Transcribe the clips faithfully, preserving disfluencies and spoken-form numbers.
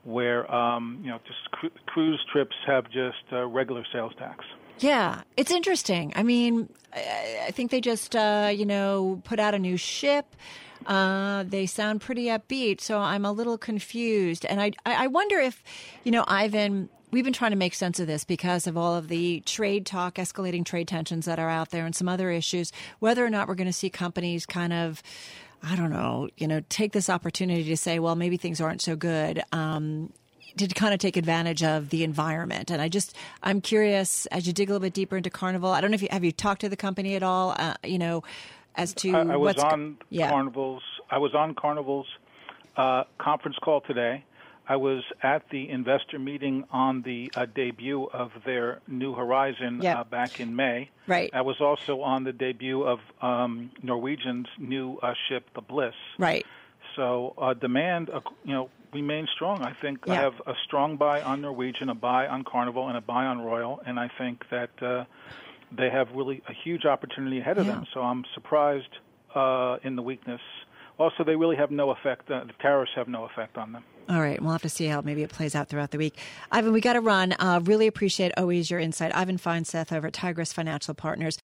where um, you know, just cru- cruise trips have just uh, regular sales tax. Yeah, it's interesting. I mean, I, I think they just uh, you know, put out a new ship. Uh, they sound pretty upbeat, so I'm a little confused. And I, I wonder if, you know, Ivan, we've been trying to make sense of this because of all of the trade talk, escalating trade tensions that are out there and some other issues, whether or not we're going to see companies kind of, I don't know, you know, take this opportunity to say, well, maybe things aren't so good, um, to kind of take advantage of the environment. And I just, I'm curious, as you dig a little bit deeper into Carnival, I don't know if you, have you talked to the company at all, uh, you know, as to I, I was what's, on yeah. Carnival's. I was on Carnival's uh, conference call today. I was at the investor meeting on the uh, debut of their New Horizon yep. uh, back in May. Right. I was also on the debut of um, Norwegian's new uh, ship, the Bliss. Right. So uh, demand, uh, you know, remains strong. I think yeah. I have a strong buy on Norwegian, a buy on Carnival, and a buy on Royal, and I think that. Uh, They have really a huge opportunity ahead of yeah. them, so I'm surprised uh, in the weakness. Also, they really have no effect. Uh, the tariffs have no effect on them. All right. We'll have to see how maybe it plays out throughout the week. Ivan, we got to run. Uh, really appreciate always your insight. Ivan Feinseth over at Tigress Financial Partners.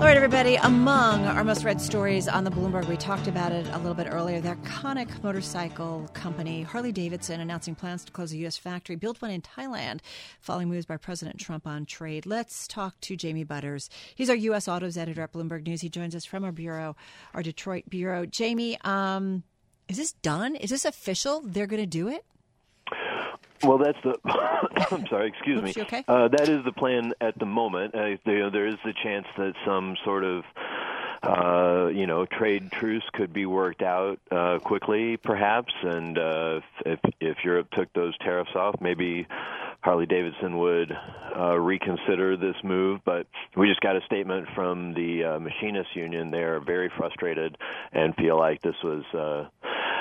All right, everybody, among our most read stories on the Bloomberg, we talked about it a little bit earlier, the iconic motorcycle company Harley Davidson announcing plans to close a U S factory, build one in Thailand, following moves by President Trump on trade. Let's talk to Jamie Butters. He's our U S autos editor at Bloomberg News. He joins us from our bureau, our Detroit bureau. Jamie, um, is this done? Is this official? They're going to do it? Well, that's the. I'm sorry. Excuse Oops, me. Okay? Uh, that is the plan at the moment. Uh, there, there is the chance that some sort of, uh, you know, trade truce could be worked out uh, quickly, perhaps. And uh, if if Europe took those tariffs off, maybe Harley Davidson would uh, reconsider this move. But we just got a statement from the uh, machinists union. They are very frustrated and feel like this was uh,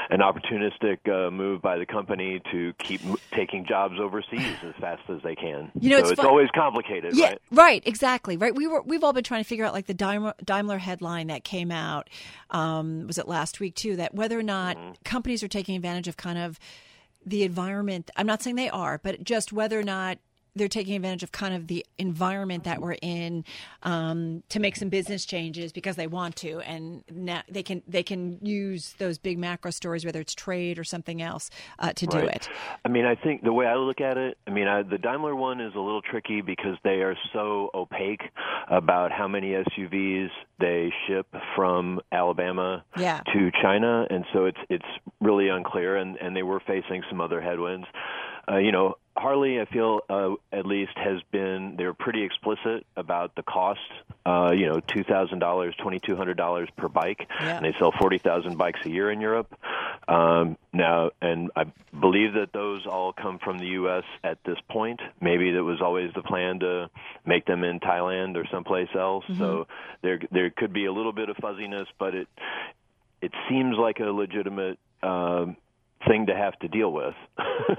an opportunistic uh, move by the company to keep m- taking jobs overseas as fast as they can. You know, so it's, it's always complicated. Yeah, right? right, exactly. Right. We were we've all been trying to figure out, like the Daimler, Daimler headline that came out um, was it last week too, that whether or not mm-hmm. companies are taking advantage of kind of the environment. I'm not saying they are, but just whether or not they're taking advantage of kind of the environment that we're in um, to make some business changes because they want to, and now they can they can use those big macro stories, whether it's trade or something else, uh, to do right. it. I mean, I think the way I look at it, I mean, I, the Daimler one is a little tricky because they are so opaque about how many S U Vs they ship from Alabama yeah. to China, and so it's it's really unclear, and, and they were facing some other headwinds. Uh, you know, Harley, I feel, uh, at least has been, they're pretty explicit about the cost, uh, you know, two thousand dollars, two thousand two hundred dollars per bike, yeah. and they sell forty thousand bikes a year in Europe. Um, now, and I believe that those all come from the U S at this point. Maybe that was always the plan to make them in Thailand or someplace else. Mm-hmm. So there there could be a little bit of fuzziness, but it, it seems like a legitimate uh, thing to have to deal with.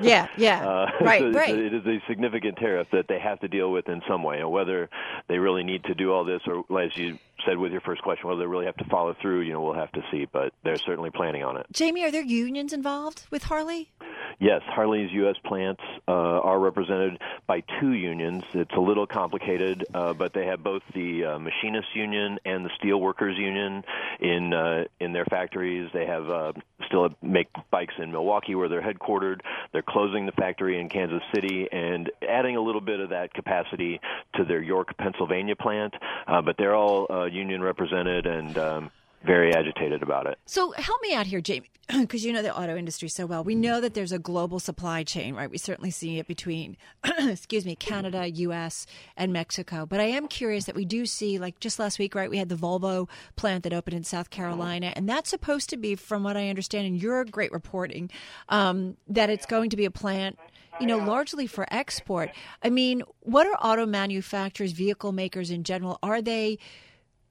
Yeah, yeah, uh, right, so right. It is a significant tariff that they have to deal with in some way, and whether they really need to do all this, or as you said with your first question, whether they really have to follow through, you know, we'll have to see, but they're certainly planning on it. Jamie, are there unions involved with Harley? Yes, Harley's U S plants uh, are represented by two unions. It's a little complicated, uh, but they have both the uh, machinists union and the steel workers union in uh, in their factories. They have uh, still make bikes in Milwaukee where they're headquartered. They're closing the factory in Kansas City and adding a little bit of that capacity to their York, Pennsylvania plant. Uh, but they're all uh, union represented and um, very agitated about it. So help me out here, Jamie, because you know the auto industry so well. We know that there's a global supply chain, right? We certainly see it between, excuse me, Canada, U S, and Mexico. But I am curious that we do see, like just last week, right, we had the Volvo plant that opened in South Carolina, and that's supposed to be, from what I understand, and your great reporting, um, that it's going to be a plant, you know, largely for export. I mean, what are auto manufacturers, vehicle makers in general, are they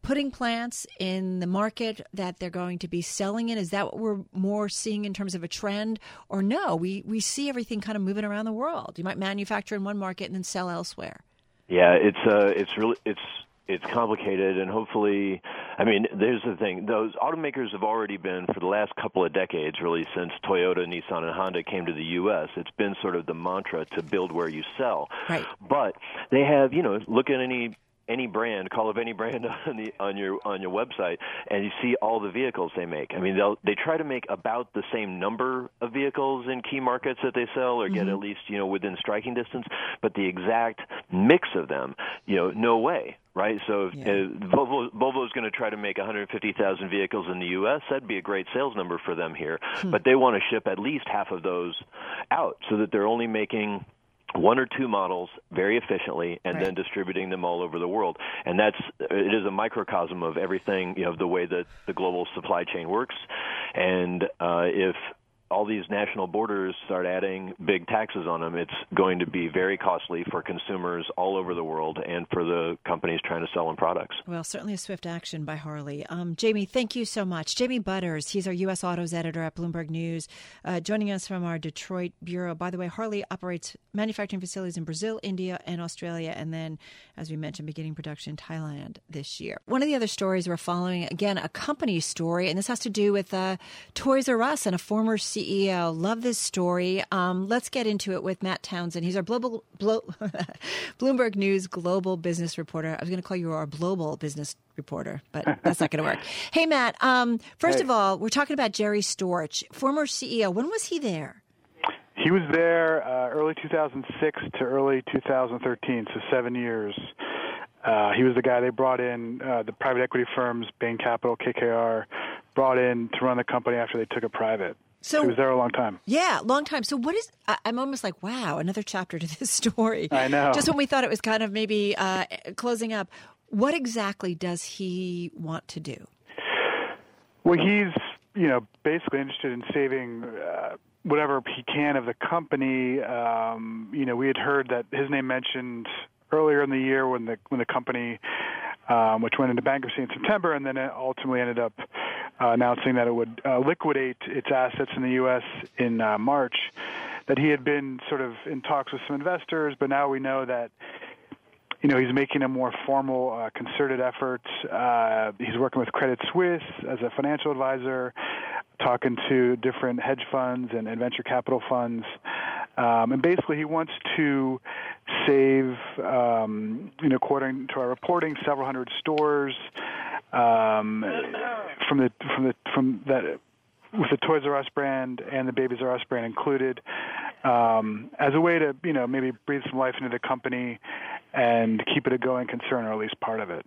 putting plants in the market that they're going to be selling in? Is that what we're more seeing in terms of a trend? Or no, we, we see everything kind of moving around the world. You might manufacture in one market and then sell elsewhere. Yeah, it's uh, it's really it's it's complicated, and hopefully, I mean, there's the thing. Those automakers have already been, for the last couple of decades, really, since Toyota, Nissan, and Honda came to the U S, it's been sort of the mantra to build where you sell. Right. But they have, you know, look at any... any brand, call up any brand on the on your on your website, and you see all the vehicles they make. I mean, they they try to make about the same number of vehicles in key markets that they sell, or mm-hmm. get at least, you know, within striking distance, but the exact mix of them, you know, no way. Right, so if, yeah. uh, Volvo Volvo's going to try to make one hundred fifty thousand vehicles in the U S That'd be a great sales number for them here, hmm. but they want to ship at least half of those out, so that they're only making one or two models very efficiently, and right. then distributing them all over the world. And that's, it is a microcosm of everything, you know, the way that the global supply chain works. And uh, if all these national borders start adding big taxes on them, it's going to be very costly for consumers all over the world and for the companies trying to sell them products. Well, certainly a swift action by Harley. Um, Jamie, thank you so much. Jamie Butters, he's our U S autos editor at Bloomberg News, uh, joining us from our Detroit bureau. By the way, Harley operates manufacturing facilities in Brazil, India, and Australia, and then, as we mentioned, beginning production in Thailand this year. One of the other stories we're following, again, a company story, and this has to do with uh, Toys R Us and a former C E O. C E O. Love this story. Um, let's get into it with Matt Townsend. He's our global, blo- Bloomberg News global business reporter. I was going to call you our global business reporter, but that's not going to work. Hey, Matt, um, first hey. of all, we're talking about Jerry Storch, former C E O. When was he there? He was there uh, early two thousand six to early two thousand thirteen, so seven years. Uh, he was the guy they brought in, uh, the private equity firms, Bain Capital, K K R, brought in to run the company after they took it private. So he was there a long time. Yeah, long time. So what is – I'm almost like, wow, another chapter to this story. I know. Just when we thought it was kind of maybe uh, closing up. What exactly does he want to do? Well, he's, you know, basically interested in saving uh, whatever he can of the company. Um, you know, we had heard that his name mentioned earlier in the year when the when the company – Um, which went into bankruptcy in September, and then it ultimately ended up uh, announcing that it would uh, liquidate its assets in the U S in uh, March, that he had been sort of in talks with some investors, but now we know that, you know, he's making a more formal uh, concerted effort. Uh, he's working with Credit Suisse as a financial advisor, talking to different hedge funds and, and venture capital funds. Um, and basically, he wants to save, um, you know, according to our reporting, several hundred stores um, from the from the from that with the Toys R Us brand and the Babies R Us brand included, um, as a way to, you know, maybe breathe some life into the company and keep it a going concern, or at least part of it.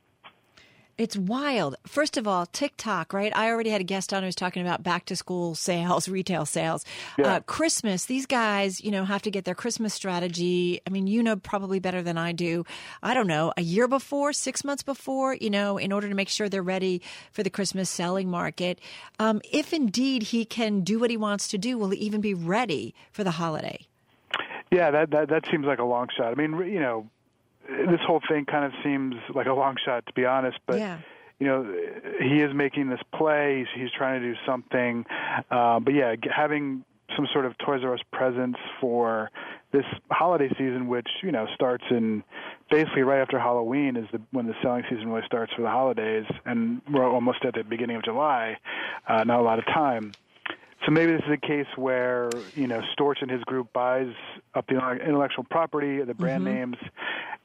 It's wild. First of all, TikTok, right? I already had a guest on who was talking about back-to-school sales, retail sales. Yeah. Uh, Christmas, these guys, you know, have to get their Christmas strategy. I mean, you know probably better than I do. I don't know, a year before, six months before, you know, in order to make sure they're ready for the Christmas selling market. Um, if indeed he can do what he wants to do, will he even be ready for the holiday? Yeah, that that, that seems like a long shot. I mean, you know, this whole thing kind of seems like a long shot, to be honest, but, yeah. you know, he is making this play. He's, he's trying to do something. Uh, but, yeah, having some sort of Toys R Us presence for this holiday season, which, you know, starts in basically right after Halloween is the, when the selling season really starts for the holidays, and we're almost at the beginning of July, uh, not a lot of time. So maybe this is a case where, you know, Storch and his group buys up the intellectual property, the brand mm-hmm. names,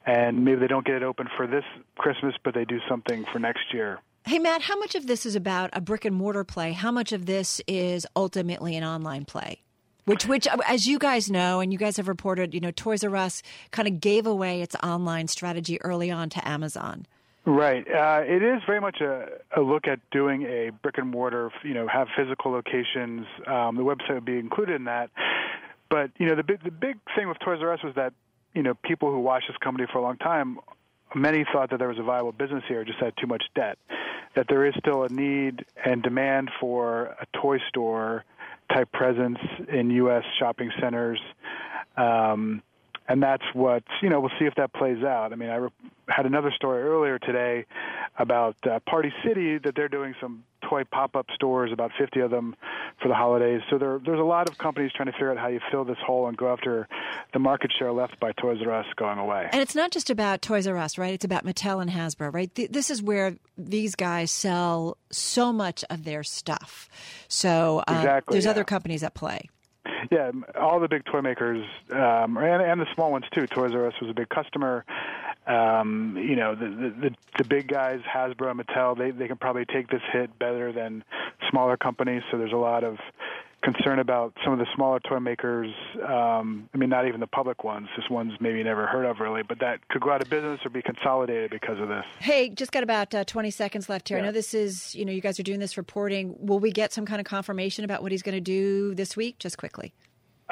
and maybe they don't get it open for this Christmas, but they do something for next year. Hey, Matt, how much of this is about a brick-and-mortar play? How much of this is ultimately an online play? Which, which, as you guys know, and you guys have reported, you know, Toys R Us kind of gave away its online strategy early on to Amazon. Right. Uh, it is very much a, a look at doing a brick and mortar, you know, have physical locations. Um, the website would be included in that. But, you know, the big, the big thing with Toys R Us was that, you know, people who watched this company for a long time, many thought that there was a viable business here, just had too much debt, that there is still a need and demand for a toy store type presence in U S shopping centers. Um And that's what, you know, we'll see if that plays out. I mean, I re- had another story earlier today about uh, Party City, that they're doing some toy pop-up stores, about fifty of them for the holidays. So there, there's a lot of companies trying to figure out how you fill this hole and go after the market share left by Toys R Us going away. And it's not just about Toys R Us, right? It's about Mattel and Hasbro, right? Th- this is where these guys sell so much of their stuff. So um, exactly, there's yeah. other companies at play. Yeah, all the big toy makers, um, and, and the small ones too. Toys R Us was a big customer. Um, you know, the, the the big guys, Hasbro and Mattel, they, they can probably take this hit better than smaller companies. So there's a lot of concern about some of the smaller toy makers. Um, I mean, not even the public ones. This one's maybe never heard of really, but that could go out of business or be consolidated because of this. Hey, just got about uh, twenty seconds left here. Yeah. I know this is, you know, you guys are doing this reporting. Will we get some kind of confirmation about what he's going to do this week? Just quickly.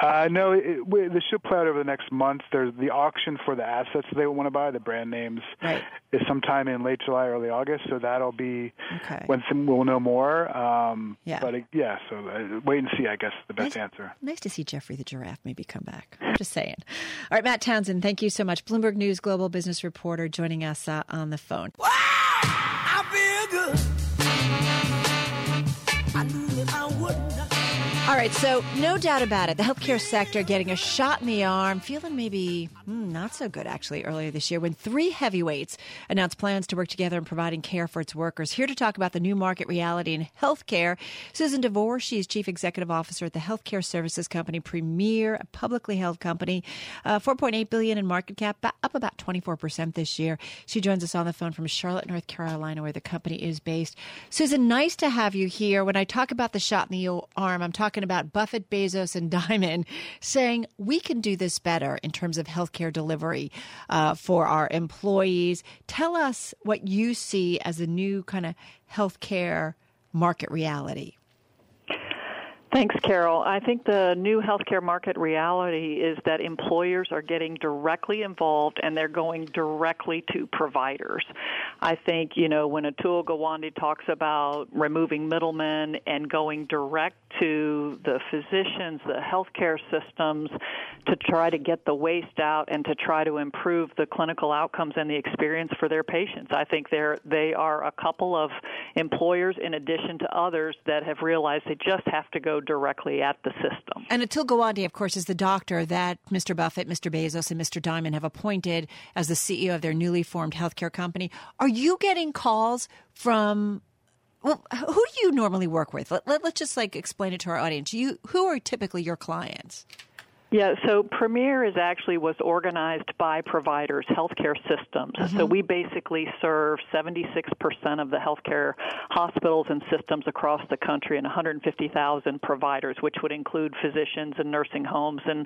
Uh, no, it, we, this should play out over the next month. There's the auction for the assets they want to buy, the brand names, right. is sometime in late July, early August. So that'll be okay. when some, we'll know more. Um, yeah. But, it, yeah, so uh, wait and see, I guess, is the best nice, answer. Nice to see Jeffrey the Giraffe maybe come back. I'm just saying. All right, Matt Townsend, thank you so much. Bloomberg News global business reporter joining us uh, on the phone. Wow! I feel good. I knew that I wouldn't. All right, so no doubt about it, the healthcare sector getting a shot in the arm, feeling maybe mm, not so good, actually, earlier this year when three heavyweights announced plans to work together in providing care for its workers. Here to talk about the new market reality in healthcare, Susan DeVore. She is Chief Executive Officer at the healthcare services company Premier, a publicly held company, uh, four point eight billion dollars in market cap, up about twenty-four percent this year. She joins us on the phone from Charlotte, North Carolina, where the company is based. Susan, nice to have you here. When I talk about the shot in the arm, I'm talking about Buffett, Bezos, and Dimon saying we can do this better in terms of healthcare delivery uh, for our employees. Tell us what you see as the new kind of healthcare market reality. Thanks, Carol. I think the new healthcare market reality is that employers are getting directly involved and they're going directly to providers. I think, you know, when Atul Gawande talks about removing middlemen and going direct to the physicians, the healthcare systems, to try to get the waste out and to try to improve the clinical outcomes and the experience for their patients. I think they're, they are a couple of employers in addition to others that have realized they just have to go directly at the system. And Atul Gawande, of course, is the doctor that Mister Buffett, Mister Bezos, and Mister Dimon have appointed as the C E O of their newly formed healthcare company. Are you getting calls from, well, who do you normally work with? Let, let, let's just like explain it to our audience. You, who are typically your clients? Yeah, so Premier is actually was organized by providers, healthcare systems. Mm-hmm. So we basically serve seventy-six percent of the healthcare hospitals and systems across the country and one hundred fifty thousand providers, which would include physicians and nursing homes and,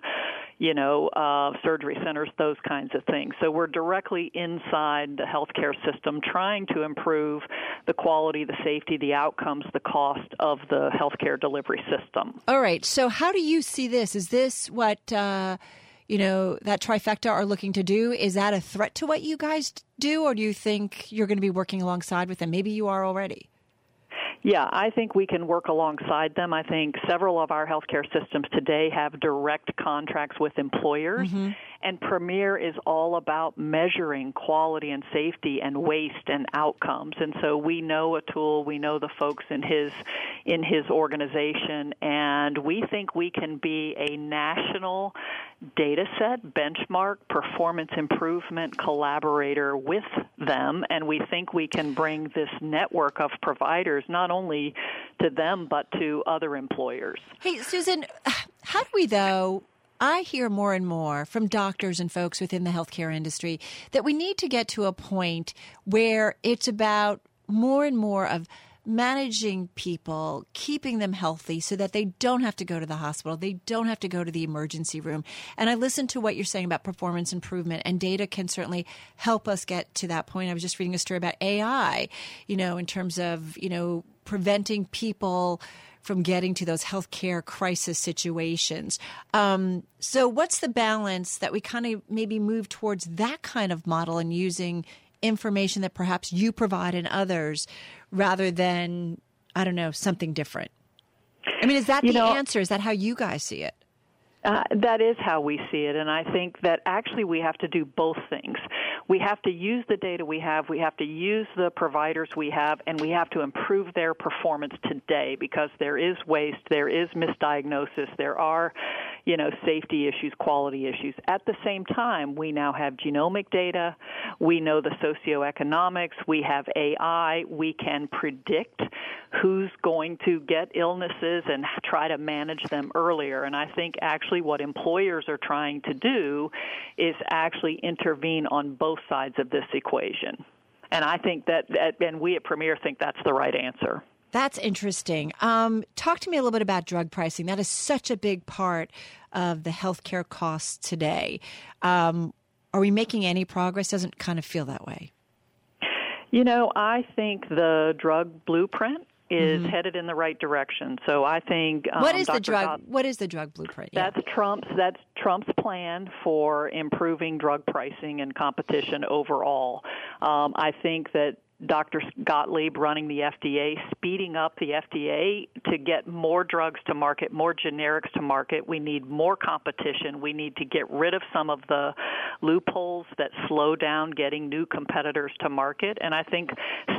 you know, uh, surgery centers, those kinds of things. So we're directly inside the healthcare system trying to improve the quality, the safety, the outcomes, the cost of the healthcare delivery system. All right. So how do you see this? Is this what Uh, you know, that trifecta are looking to do? Is that a threat to what you guys do, or do you think you're going to be working alongside with them? Maybe you are already. Yeah, I think we can work alongside them. I think several of our healthcare systems today have direct contracts with employers, mm-hmm. and Premier is all about measuring quality and safety and waste and outcomes. And so we know Atul, we know the folks in his in his organization, and we think we can be a national data set, benchmark, performance improvement collaborator with them, and we think we can bring this network of providers not only to them but to other employers. Hey, Susan, how do we, though, I hear more and more from doctors and folks within the healthcare industry that we need to get to a point where it's about more and more of managing people, keeping them healthy so that they don't have to go to the hospital. They don't have to go to the emergency room. And I listen to what you're saying about performance improvement, and data can certainly help us get to that point. I was just reading a story about A I, you know, in terms of, you know, preventing people from getting to those healthcare crisis situations. Um, so what's the balance that we kind of maybe move towards that kind of model and using information that perhaps you provide and others rather than, I don't know, something different? I mean, is that you the know, answer? Is that how you guys see it? Uh, that is how we see it. And I think that actually we have to do both things. We have to use the data we have, we have to use the providers we have, and we have to improve their performance today because there is waste, there is misdiagnosis, there are, you know, safety issues, quality issues. At the same time, we now have genomic data, we know the socioeconomics, we have A I, we can predict who's going to get illnesses and try to manage them earlier. And I think actually what employers are trying to do is actually intervene on both sides of this equation. And I think that, and we at Premier think that's the right answer. That's interesting. Um, talk to me a little bit about drug pricing. That is such a big part of the healthcare costs today. Um, are we making any progress? Doesn't kind of feel that way. You know, I think the drug blueprint is mm-hmm. headed in the right direction. So I think um, what is Doctor the drug? God, what is the drug blueprint? Yeah. That's Trump's. That's Trump's plan for improving drug pricing and competition overall. Um, I think that Doctor Gottlieb running the F D A, speeding up the F D A to get more drugs to market, more generics to market. We need more competition. We need to get rid of some of the loopholes that slow down getting new competitors to market. And I think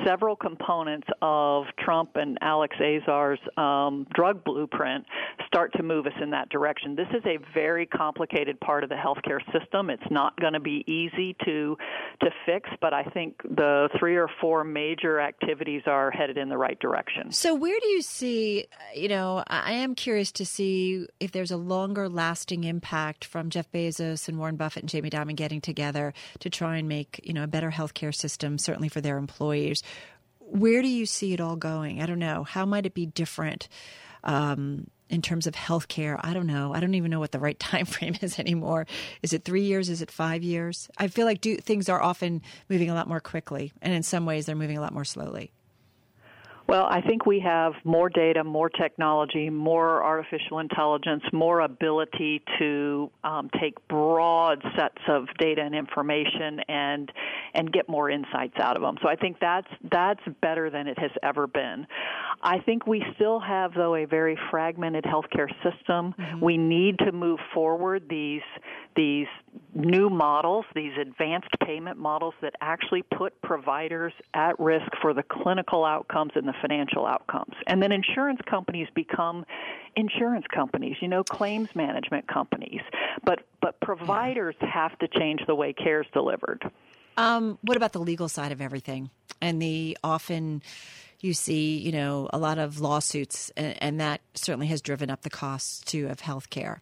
several components of Trump and Alex Azar's um, drug blueprint start to move us in that direction. This is a very complicated part of the healthcare system. It's not going to be easy to to fix, but I think the three or four Four major activities are headed in the right direction. So where do you see, you know, I am curious to see if there's a longer lasting impact from Jeff Bezos and Warren Buffett and Jamie Dimon getting together to try and make, you know, a better healthcare system, certainly for their employees. Where do you see it all going? I don't know. How might it be different um, in terms of healthcare? I don't know. I don't even know what the right time frame is anymore. Is it three years? Is it five years? I feel like do, things are often moving a lot more quickly, and in some ways they're moving a lot more slowly. Well, I think we have more data, more technology, more artificial intelligence, more ability to um, take broad sets of data and information and and get more insights out of them. So I think that's that's better than it has ever been. I think we still have, though, a very fragmented healthcare system. Mm-hmm. We need to move forward these these new models, these advanced payment models that actually put providers at risk for the clinical outcomes and the financial outcomes. And then insurance companies become insurance companies, you know, claims management companies. But but providers yeah. have to change the way care is delivered. Um, what about the legal side of everything? And the often you see, you know, a lot of lawsuits, and, and that certainly has driven up the costs, too, of health care.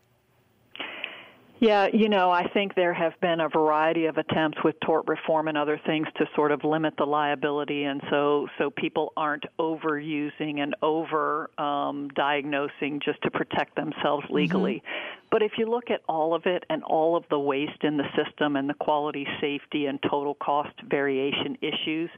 Yeah, you know, I think there have been a variety of attempts with tort reform and other things to sort of limit the liability, and so so people aren't overusing and over um, diagnosing just to protect themselves legally. Mm-hmm. But if you look at all of it and all of the waste in the system and the quality, safety, and total cost variation issues,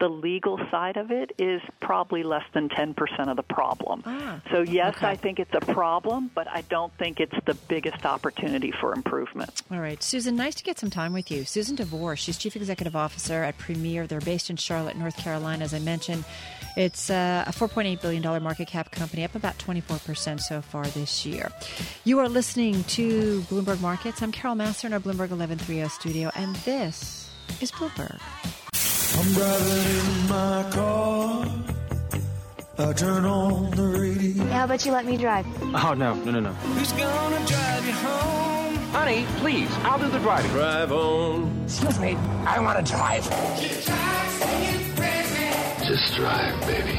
the legal side of it is probably less than ten percent of the problem. Ah, so, yes, okay. I think it's a problem, but I don't think it's the biggest opportunity for improvement. All right. Susan, nice to get some time with you. Susan DeVore, she's Chief Executive Officer at Premier. They're based in Charlotte, North Carolina, as I mentioned. It's uh, a four point eight billion dollars market cap company, up about twenty-four percent so far this year. You are listening to Bloomberg Markets. I'm Carol Masser in our Bloomberg eleven thirty studio, and this is Bloomberg. I'm driving in my car. I turn on the radio. How about you let me drive? Oh, no, no, no, no. Who's gonna drive you home? Honey, please, I'll do the driving. Drive on. Excuse me, I want to drive. She drives to you. Just drive, baby.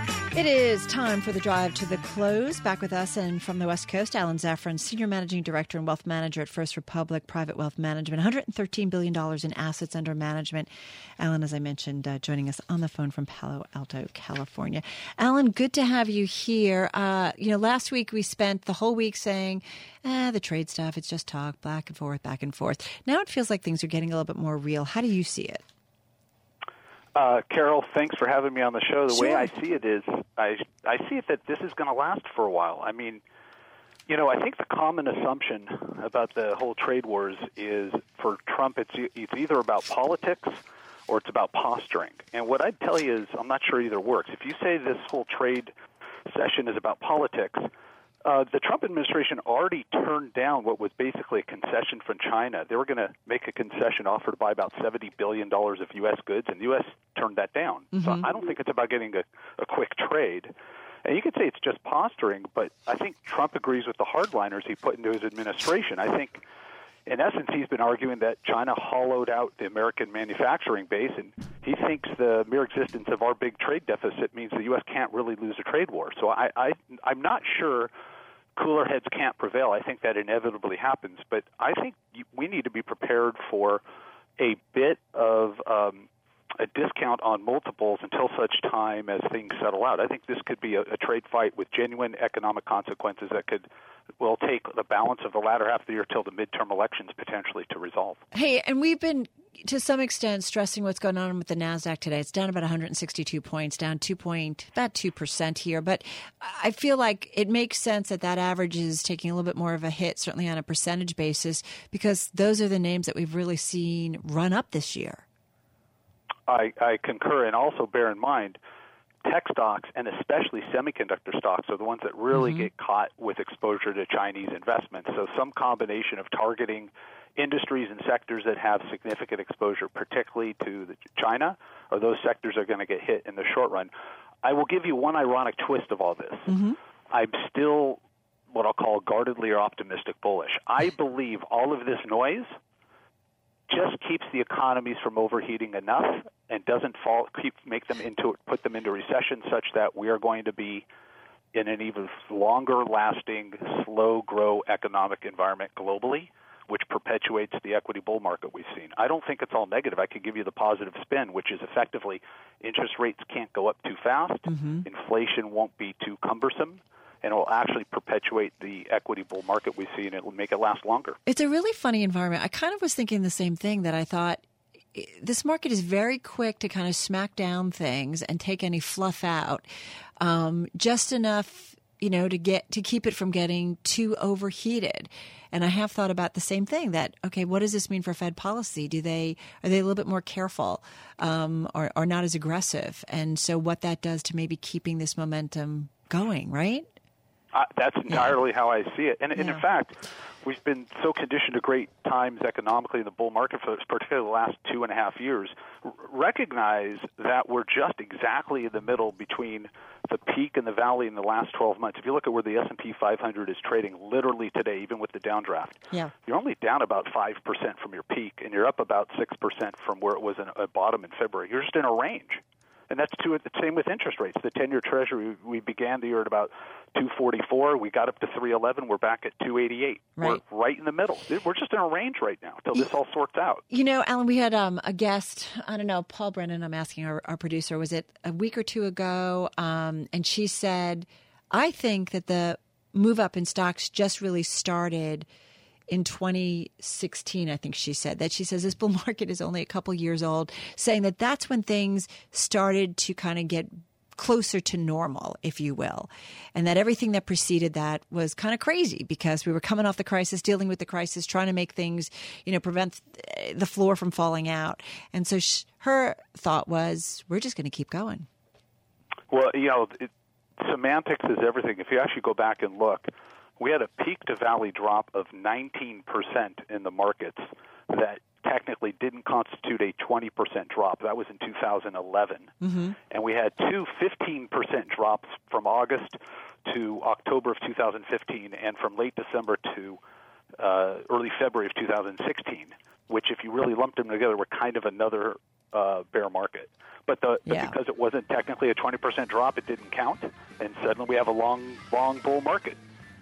It is time for the drive to the close. Back with us and from the West Coast, Alan Zafran, Senior Managing Director and Wealth Manager at First Republic Private Wealth Management, one hundred thirteen billion dollars in assets under management. Alan, as I mentioned, uh, joining us on the phone from Palo Alto, California. Alan, good to have you here. Uh, you know, last week we spent the whole week saying, eh, the trade stuff, it's just talk, back and forth, back and forth. Now it feels like things are getting a little bit more real. How do you see it? Uh, Carol, thanks for having me on the show. The sure. way I see it is I I see it that this is going to last for a while. I mean, you know, I think the common assumption about the whole trade wars is for Trump, it's, it's either about politics or it's about posturing. And what I'd tell you is I'm not sure either works. If you say this whole trade session is about politics, uh, the Trump administration already turned down what was basically a concession from China. They were going to make a concession offer to buy about seventy billion dollars of U S goods, and the U S turned that down. Mm-hmm. So I don't think it's about getting a, a quick trade. And you could say it's just posturing, but I think Trump agrees with the hardliners he put into his administration. I think, in essence, he's been arguing that China hollowed out the American manufacturing base, and he thinks the mere existence of our big trade deficit means the U S can't really lose a trade war. So I, I, I'm not sure cooler heads can't prevail. I think that inevitably happens. But I think we need to be prepared for a bit of um, a discount on multiples until such time as things settle out. I think this could be a, a trade fight with genuine economic consequences that could will take the balance of the latter half of the year till the midterm elections potentially to resolve. Hey, and we've been to some extent stressing what's going on with the NASDAQ today. It's down about one hundred sixty-two points, down two point, about two percent here. But I feel like it makes sense that that average is taking a little bit more of a hit, certainly on a percentage basis, because those are the names that we've really seen run up this year. I, I concur, and also bear in mind, tech stocks and especially semiconductor stocks are the ones that really mm-hmm. get caught with exposure to Chinese investments. So some combination of targeting industries and sectors that have significant exposure, particularly to the China, or those sectors are going to get hit in the short run. I will give you one ironic twist of all this. Mm-hmm. I'm still what I'll call guardedly or optimistic bullish. I believe all of this noise just keeps the economies from overheating enough and doesn't fall, keep, make them into put them into recession such that we are going to be in an even longer-lasting, slow-grow economic environment globally, which perpetuates the equity bull market we've seen. I don't think it's all negative. I could give you the positive spin, which is effectively interest rates can't go up too fast, mm-hmm. inflation won't be too cumbersome, and it will actually perpetuate the equity bull market we see, and it will make it last longer. It's a really funny environment. I kind of was thinking the same thing, that I thought this market is very quick to kind of smack down things and take any fluff out, um, just enough, you know, to get to keep it from getting too overheated. And I have thought about the same thing, that, okay, what does this mean for Fed policy? Do they are they a little bit more careful um, or, or not as aggressive? And so what that does to maybe keeping this momentum going, right? I, that's entirely how I see it. And, and yeah. in fact, we've been so conditioned to great times economically in the bull market, for particularly the last two and a half years, r- recognize that we're just exactly in the middle between the peak and the valley in the last twelve months. If you look at where the S and P five hundred is trading literally today, even with the downdraft, yeah. you're only down about five percent from your peak, and you're up about six percent from where it was in a bottom in February. You're just in a range. And that's too, the same with interest rates. The ten-year Treasury, we began the year at about two forty-four. We got up to three eleven. We're back at two eighty-eight. Right. We're right in the middle. We're just in a range right now until this all sorts out. You know, Alan, we had um, a guest, I don't know, Paul Brennan, I'm asking our, our producer, was it a week or two ago? Um, and she said, I think that the move up in stocks just really started in twenty sixteen, I think she said, that she says this bull market is only a couple years old, saying that that's when things started to kind of get closer to normal, if you will, and that everything that preceded that was kind of crazy because we were coming off the crisis, dealing with the crisis, trying to make things, you know, prevent the floor from falling out. And so she, her thought was, we're just going to keep going. Well, you know, it, semantics is everything. If you actually go back and look, we had a peak-to-valley drop of nineteen percent in the markets that technically didn't constitute a twenty percent drop. That was in two thousand eleven. Mm-hmm. And we had two fifteen percent drops from August to October of two thousand fifteen and from late December to uh, early February of two thousand sixteen, which if you really lumped them together were kind of another uh, bear market. But, the, yeah. but because it wasn't technically a twenty percent drop, it didn't count. And suddenly we have a long, long bull market.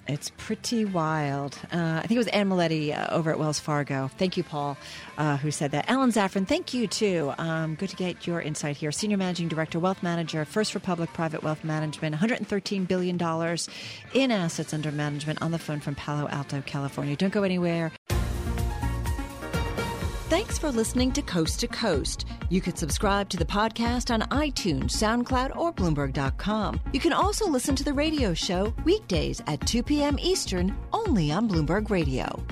It's pretty wild. Uh, I think it was Ann Maletti uh, over at Wells Fargo. Thank you, Paul, uh, who said that. Alan Zafran, thank you, too. Um, good to get your insight here. Senior Managing Director, Wealth Manager, First Republic Private Wealth Management, one hundred thirteen billion dollars in assets under management, on the phone from Palo Alto, California. Don't go anywhere. Thanks for listening to Coast to Coast. You could subscribe to the podcast on iTunes, SoundCloud, or Bloomberg dot com. You can also listen to the radio show weekdays at two p.m. Eastern, only on Bloomberg Radio.